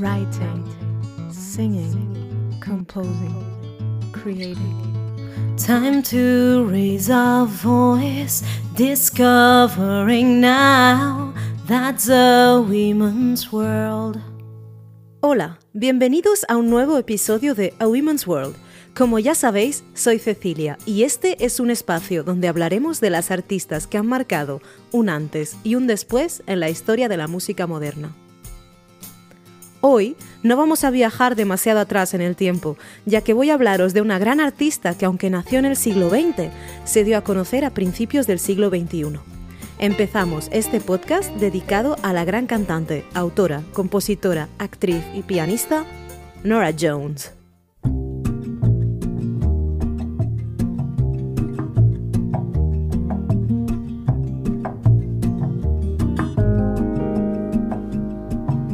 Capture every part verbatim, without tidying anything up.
writing, singing, composing, creating. Time to raise our voice, discovering now that's a women's world. Hola, bienvenidos a un nuevo episodio de A Women's World. Como ya sabéis, soy Cecilia y este es un espacio donde hablaremos de las artistas que han marcado un antes y un después en la historia de la música moderna. Hoy no vamos a viajar demasiado atrás en el tiempo, ya que voy a hablaros de una gran artista que, aunque nació en el siglo veinte, se dio a conocer a principios del siglo veintiuno. Empezamos este podcast dedicado a la gran cantante, autora, compositora, actriz y pianista Norah Jones.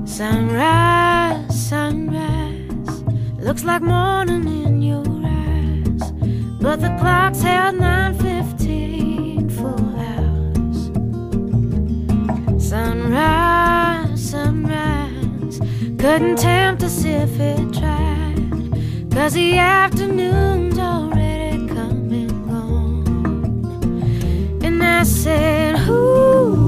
Sunrise, sunrise, looks like morning in your eyes, but the clock's held nine fifteen for hours. Sunrise, sunrise, couldn't tempt us if it tried, 'cause the afternoon's already come and gone. And I said, who?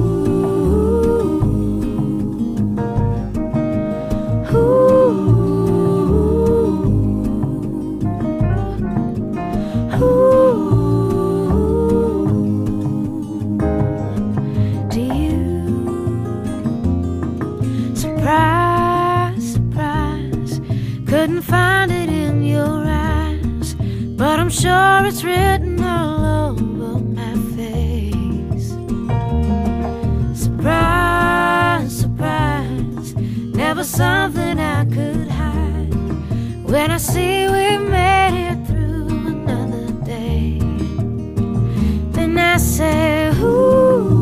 I'm sure it's written all over my face. Surprise, surprise, never something I could hide, when I see we made it through another day. Then I say, ooh.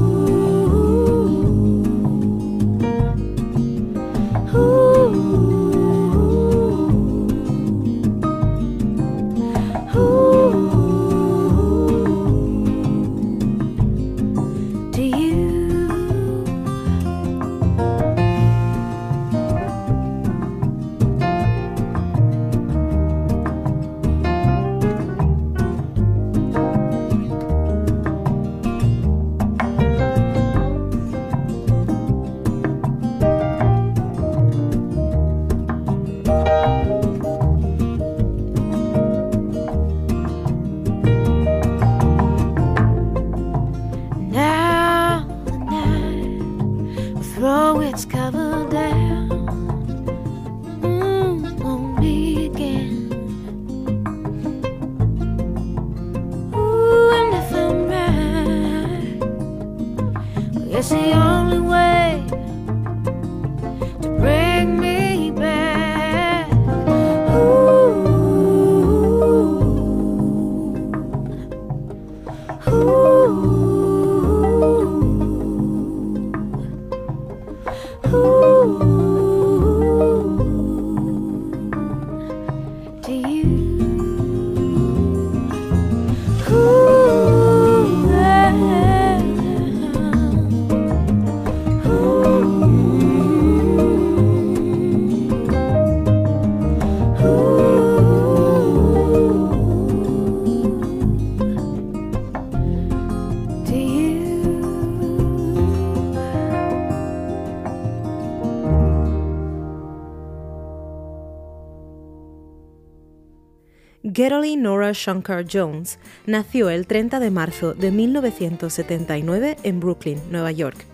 Getty Norah Shankar Jones nació el treinta de marzo de mil novecientos setenta y nueve en Brooklyn, Nueva York.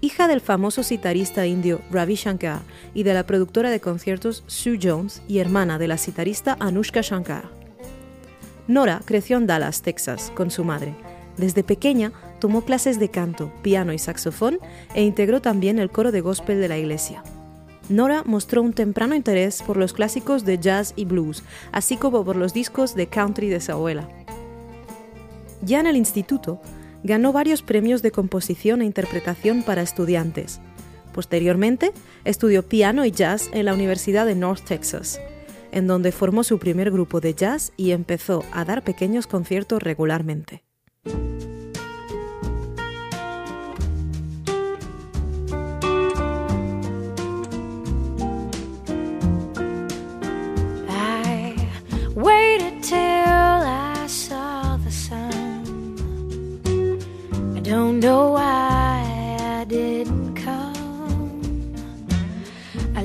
Hija del famoso sitarista indio Ravi Shankar y de la productora de conciertos Sue Jones y hermana de la sitarista Anushka Shankar. Norah creció en Dallas, Texas, con su madre. Desde pequeña tomó clases de canto, piano y saxofón e integró también el coro de gospel de la iglesia. Norah mostró un temprano interés por los clásicos de jazz y blues, así como por los discos de country de su abuela. Ya en el instituto, ganó varios premios de composición e interpretación para estudiantes. Posteriormente, estudió piano y jazz en la Universidad de North Texas, en donde formó su primer grupo de jazz y empezó a dar pequeños conciertos regularmente. Don't know why I didn't come. I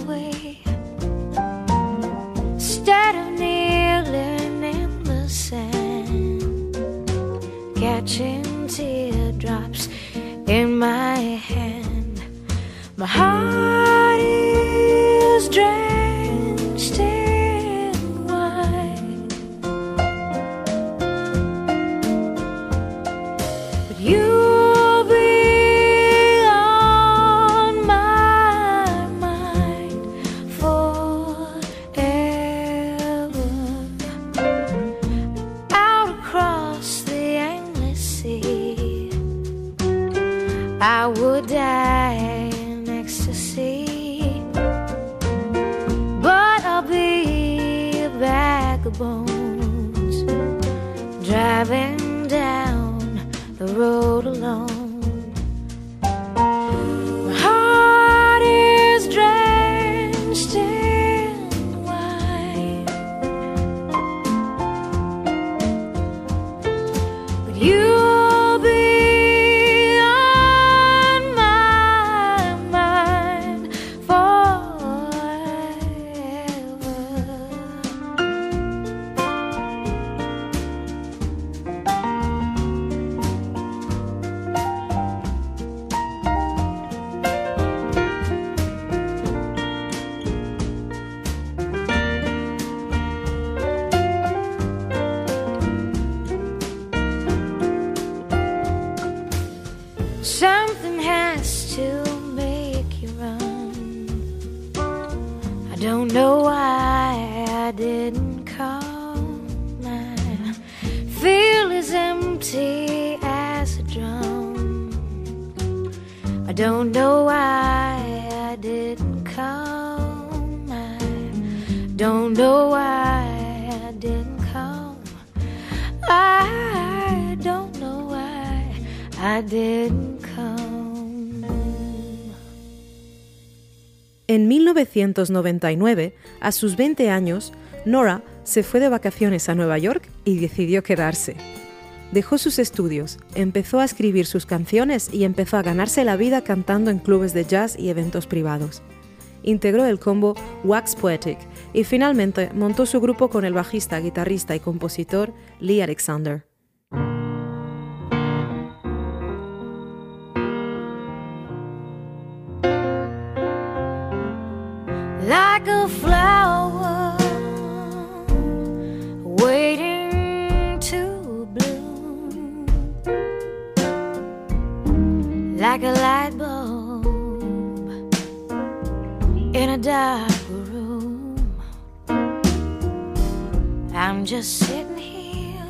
away instead of kneeling in the sand, catching teardrops in my hand. My heart is drenched in wine, but you I would die in ecstasy, but I'll be a bag of bones, driving down the road alone. En mil novecientos noventa y nueve, a sus veinte años, Norah se fue de vacaciones a Nueva York y decidió quedarse. Dejó sus estudios, empezó a escribir sus canciones y empezó a ganarse la vida cantando en clubes de jazz y eventos privados. Integró el combo Wax Poetic y finalmente montó su grupo con el bajista, guitarrista y compositor Lee Alexander. Like a flower waiting to bloom, like a light bulb in a dark room. I'm just sitting here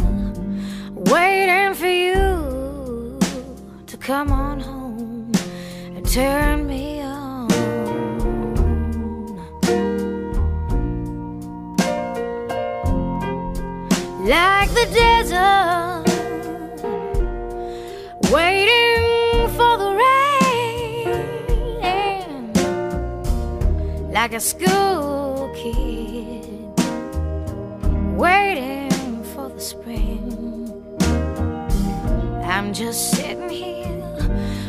waiting for you to come on home and turn me. Like the desert, waiting for the rain. Like a school kid, waiting for the spring. I'm just sitting here,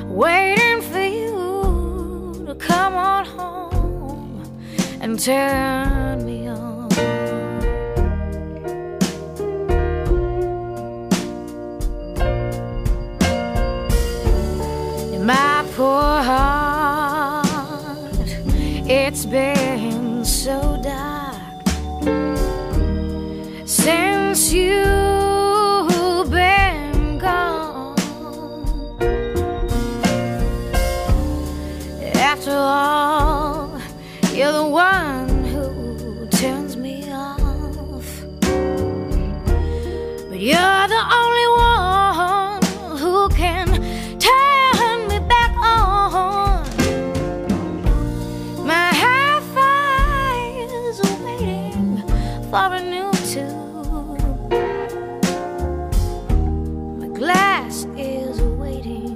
waiting for you to come on home and turn me on. My poor heart, it's been so dark since you've been gone. After all, you're the one who turns me off, but you're the only one who can turn me back on. My half for a new tune. My glass is waiting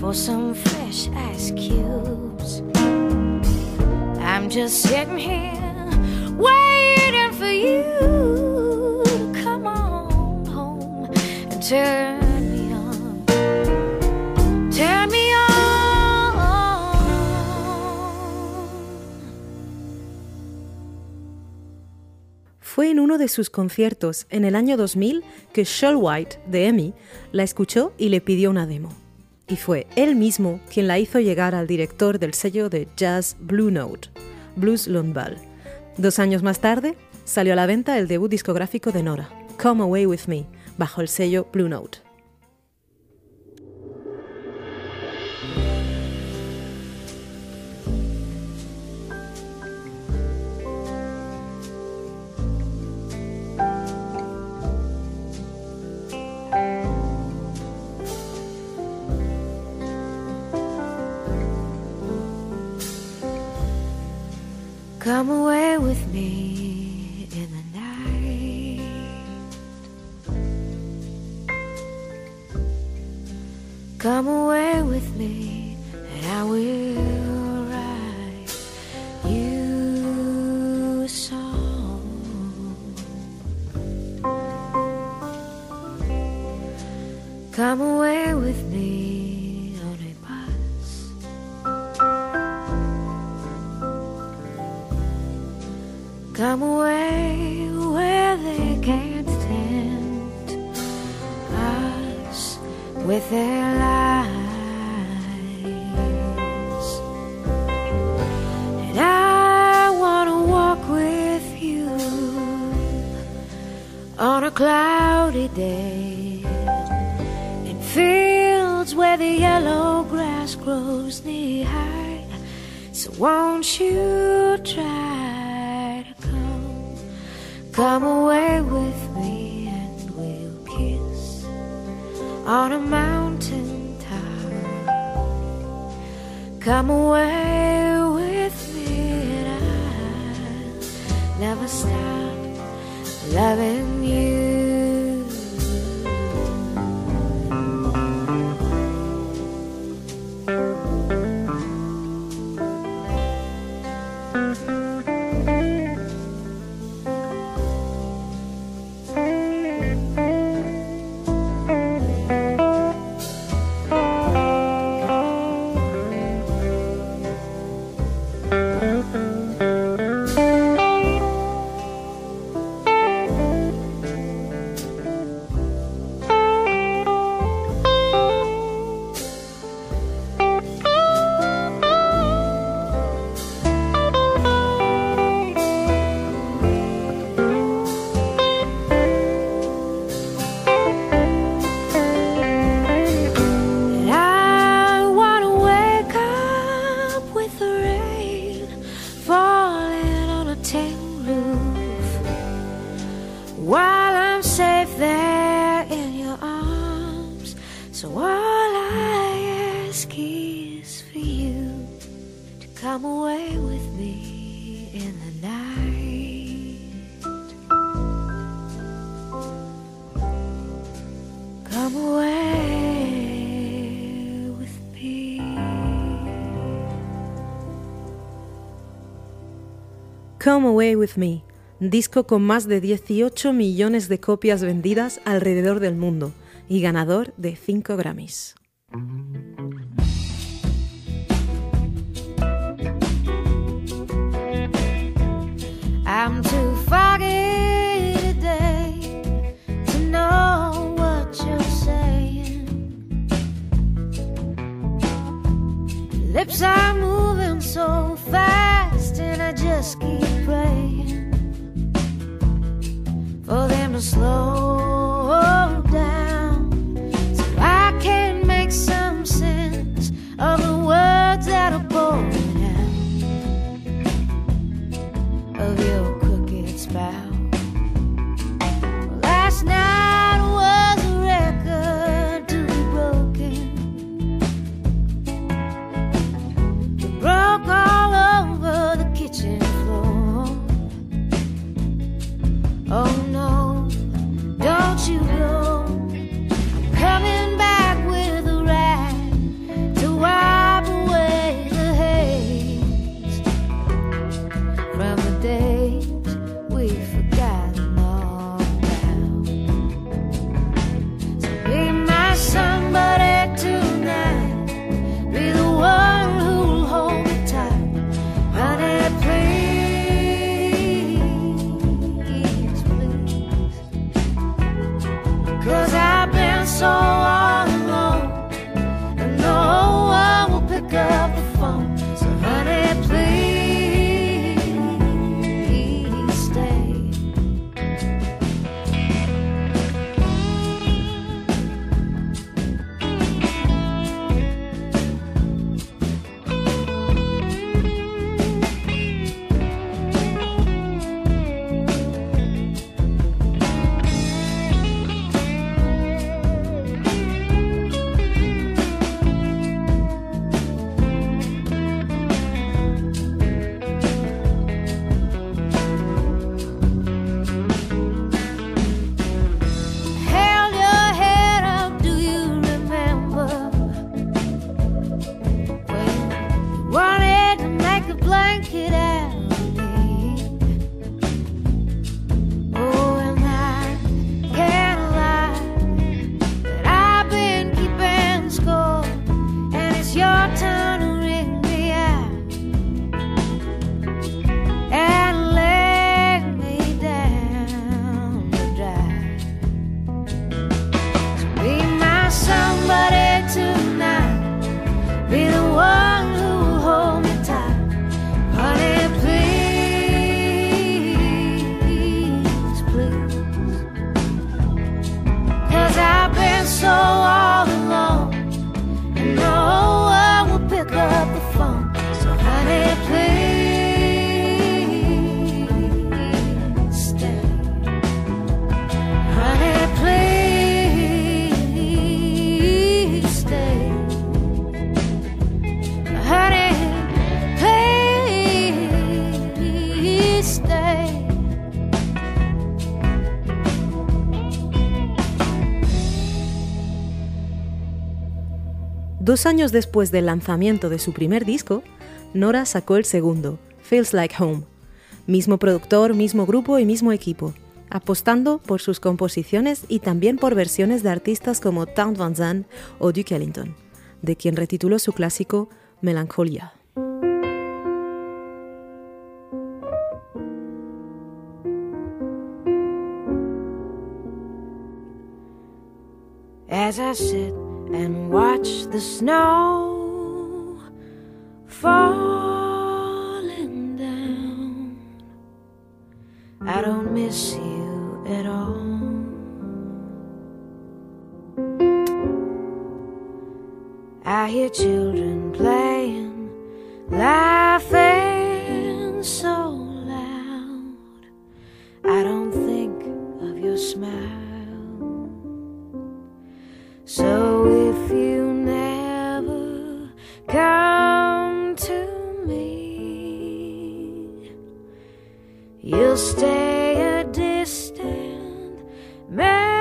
for some fresh ice cubes. I'm just sitting here waiting for you to come on home and turn. Fue en uno de sus conciertos, en el año dos mil, que Shell White, de EMI, la escuchó y le pidió una demo. Y fue él mismo quien la hizo llegar al director del sello de jazz Blue Note, Bruce Lundvall. Dos años más tarde, salió a la venta el debut discográfico de Norah, Come Away With Me, bajo el sello Blue Note. Come away with me in the night. Come away with me and I will write you a song. Come away with me. Come away where they can't tempt us with their lies. And I want to walk with you on a cloudy day in fields where the yellow grass grows knee high. So won't you try? Come away with me and we'll kiss on a mountain top. Come away with me and I'll never stop loving you. Come Away With Me, disco con más de dieciocho millones de copias vendidas alrededor del mundo y ganador de cinco Grammys. I'm too foggy today to know what you're saying. Lips are moving so fast and I just keep praying for them to slow down so I can make some sense of the words that are pouring out of your crooked spout. Last night was a record to be broken. It broke all Dos años después del lanzamiento de su primer disco, Norah sacó el segundo, Feels Like Home. Mismo productor, mismo grupo y mismo equipo, apostando por sus composiciones y también por versiones de artistas como Townes Van Zandt o Duke Ellington, de quien retituló su clásico Melancolía. As I sit and watch the snow falling down, I don't miss you at all. I hear children playing, laughing so loud. I don't think of your smile. So if you never come to me, you'll stay a distant man.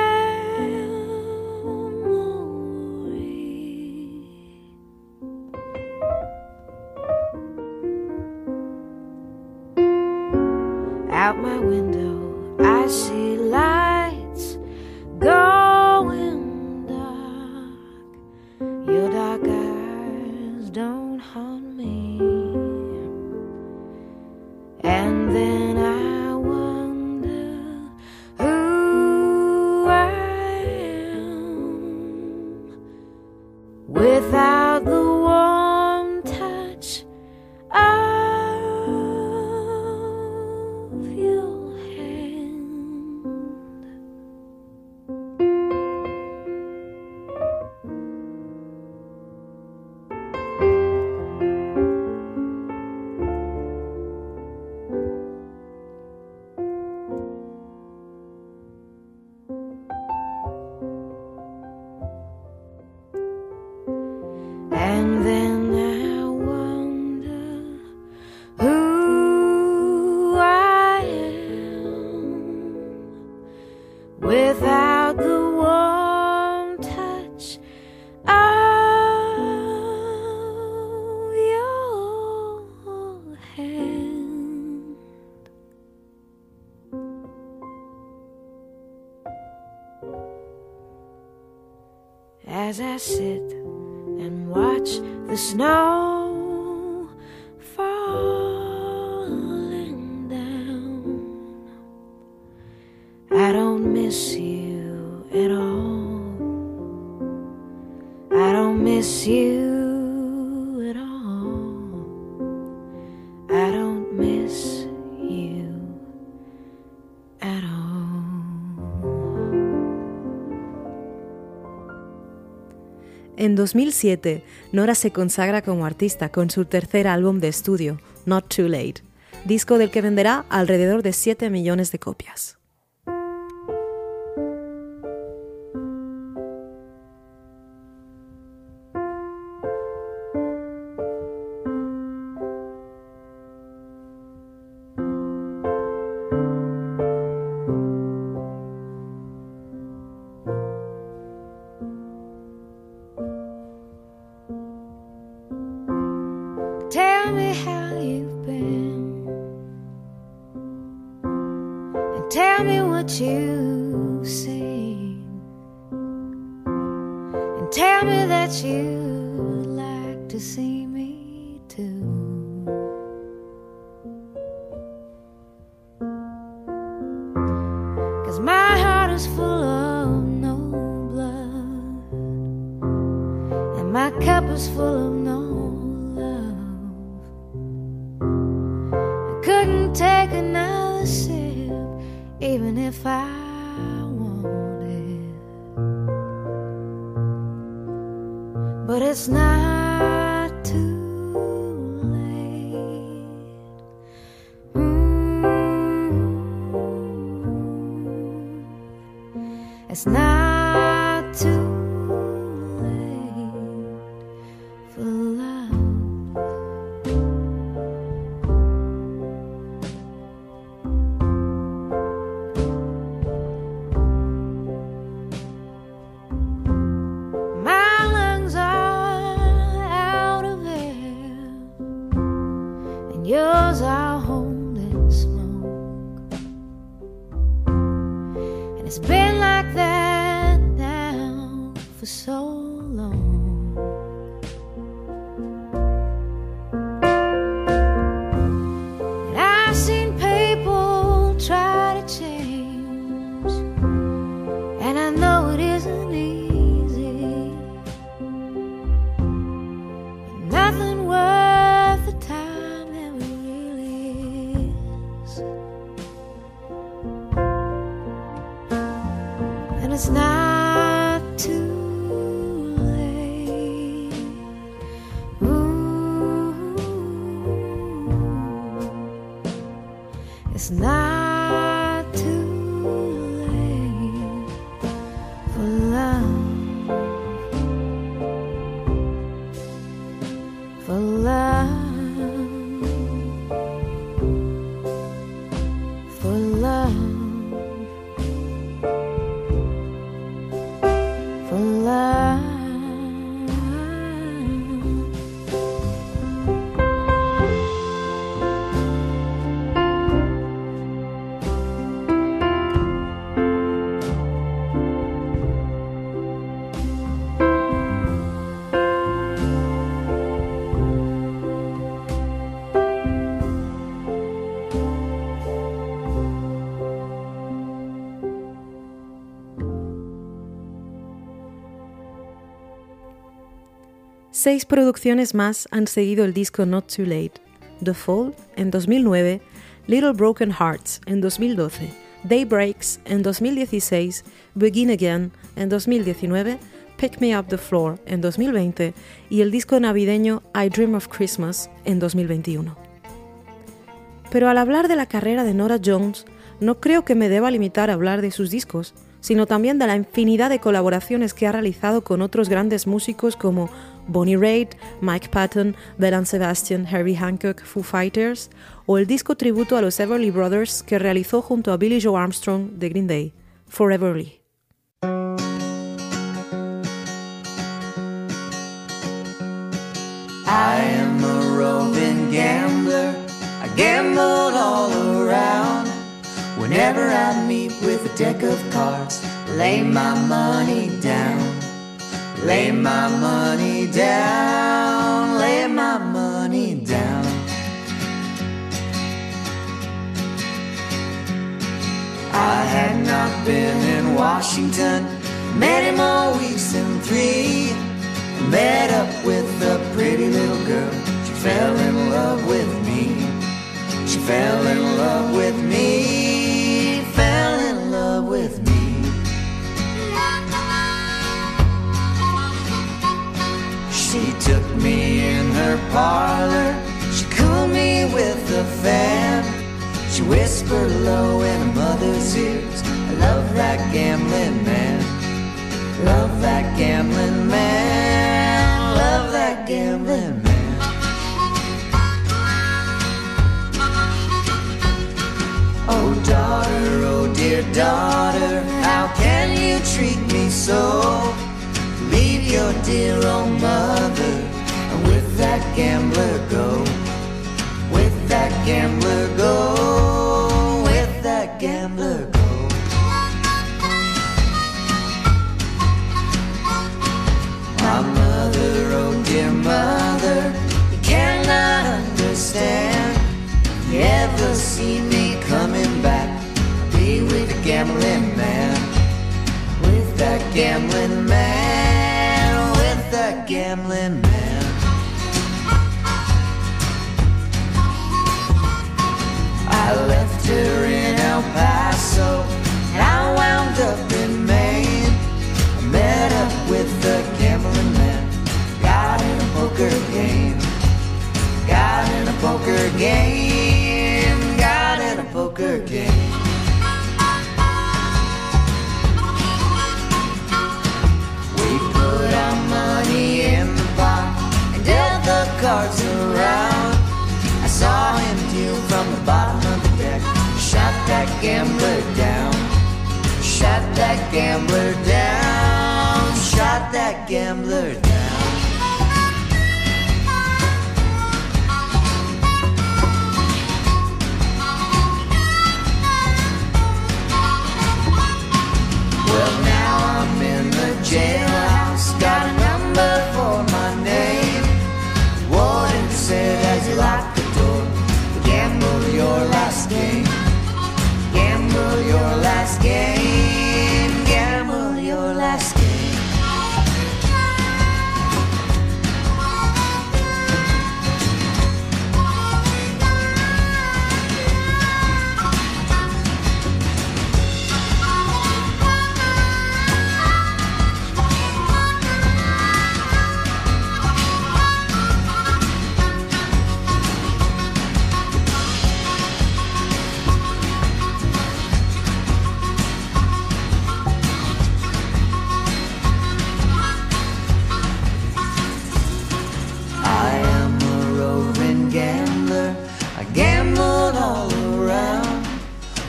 Out my window, I see lights going dark. Your dark eyes don't haunt me. And then I wonder who I am without the warm touch of As I sit and watch the snow falling down, I don't miss you at all. I don't miss you. En dos mil siete, Norah se consagra como artista con su tercer álbum de estudio, Not Too Late, disco del que venderá alrededor de siete millones de copias. Even if I wanted, but it's not too late. Mm-hmm. It's not too late for love. My lungs are was our home that smoke. And it's been like that now for so long. And I've seen people try to change, and I know it isn't easy, but nothing worth the time it's not too late. Ooh, it's not too late for love, for love. Seis producciones más han seguido el disco Not Too Late: The Fall en dos mil nueve, Little Broken Hearts en dos mil doce, Day Breaks en dos mil dieciséis, Begin Again en dos mil diecinueve, Pick Me Up the Floor en dos mil veinte y el disco navideño I Dream of Christmas en dos mil veintiuno. Pero al hablar de la carrera de Norah Jones, no creo que me deba limitar a hablar de sus discos, sino también de la infinidad de colaboraciones que ha realizado con otros grandes músicos como Bonnie Raitt, Mike Patton, Bellan Sebastian, Harry Hancock, Foo Fighters, o el disco tributo a los Everly Brothers que realizó junto a Billy Joe Armstrong de Green Day, Foreverly. I am a roving gambler, I gambled all around. Whenever I meet with a deck of cards, lay my money down. Lay my money down, lay my money down. I had not been in Washington many more weeks than three. Met up with a pretty little girl, she fell in love with me. She fell in love with me, fell in love with me. She took me in her parlor, she cooled me with a fan. She whispered low in her mother's ears, I love that gambling man. Love that gambling man, love that gambling man. Oh daughter, oh dear daughter, how can you treat me so? Leave your dear old mother and with that gambler go. With that gambler go. With that gambler go. My mother, oh dear mother, you cannot understand. If you ever see me coming back, I'll be with the gambling man. With that gambling man. That gambling man. I left her in El Paso and I wound up in Maine. I met up with the gambling man, got in a poker game, got in a poker game, got in a poker game. Cards around. I saw him deal from the bottom of the deck. Shot that gambler down. Shot that gambler down. Shot that gambler down.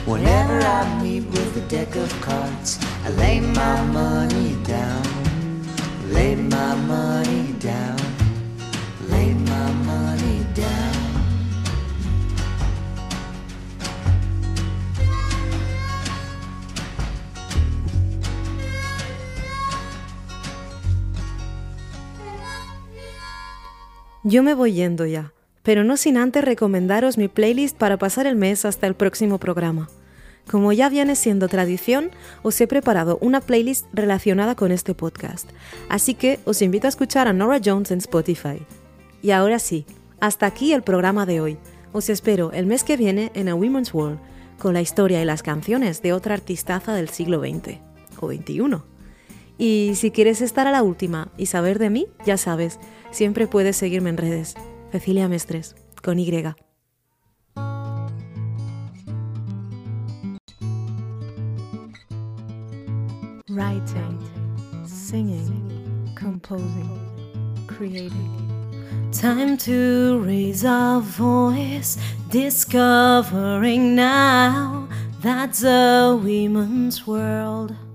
Whenever I meet with a deck of cards, I lay my money down, lay my money down, lay my money down. Yo me voy yendo ya, pero no sin antes recomendaros mi playlist para pasar el mes hasta el próximo programa. Como ya viene siendo tradición, os he preparado una playlist relacionada con este podcast, así que os invito a escuchar a Norah Jones en Spotify. Y ahora sí, hasta aquí el programa de hoy. Os espero el mes que viene en A Women's World, con la historia y las canciones de otra artistaza del siglo veinte, o veintiuno. Y si quieres estar a la última y saber de mí, ya sabes, siempre puedes seguirme en redes. Cecilya Mestres, con Y. Writing, singing, composing, creating. Time to raise our voice, discovering now that's a women's world.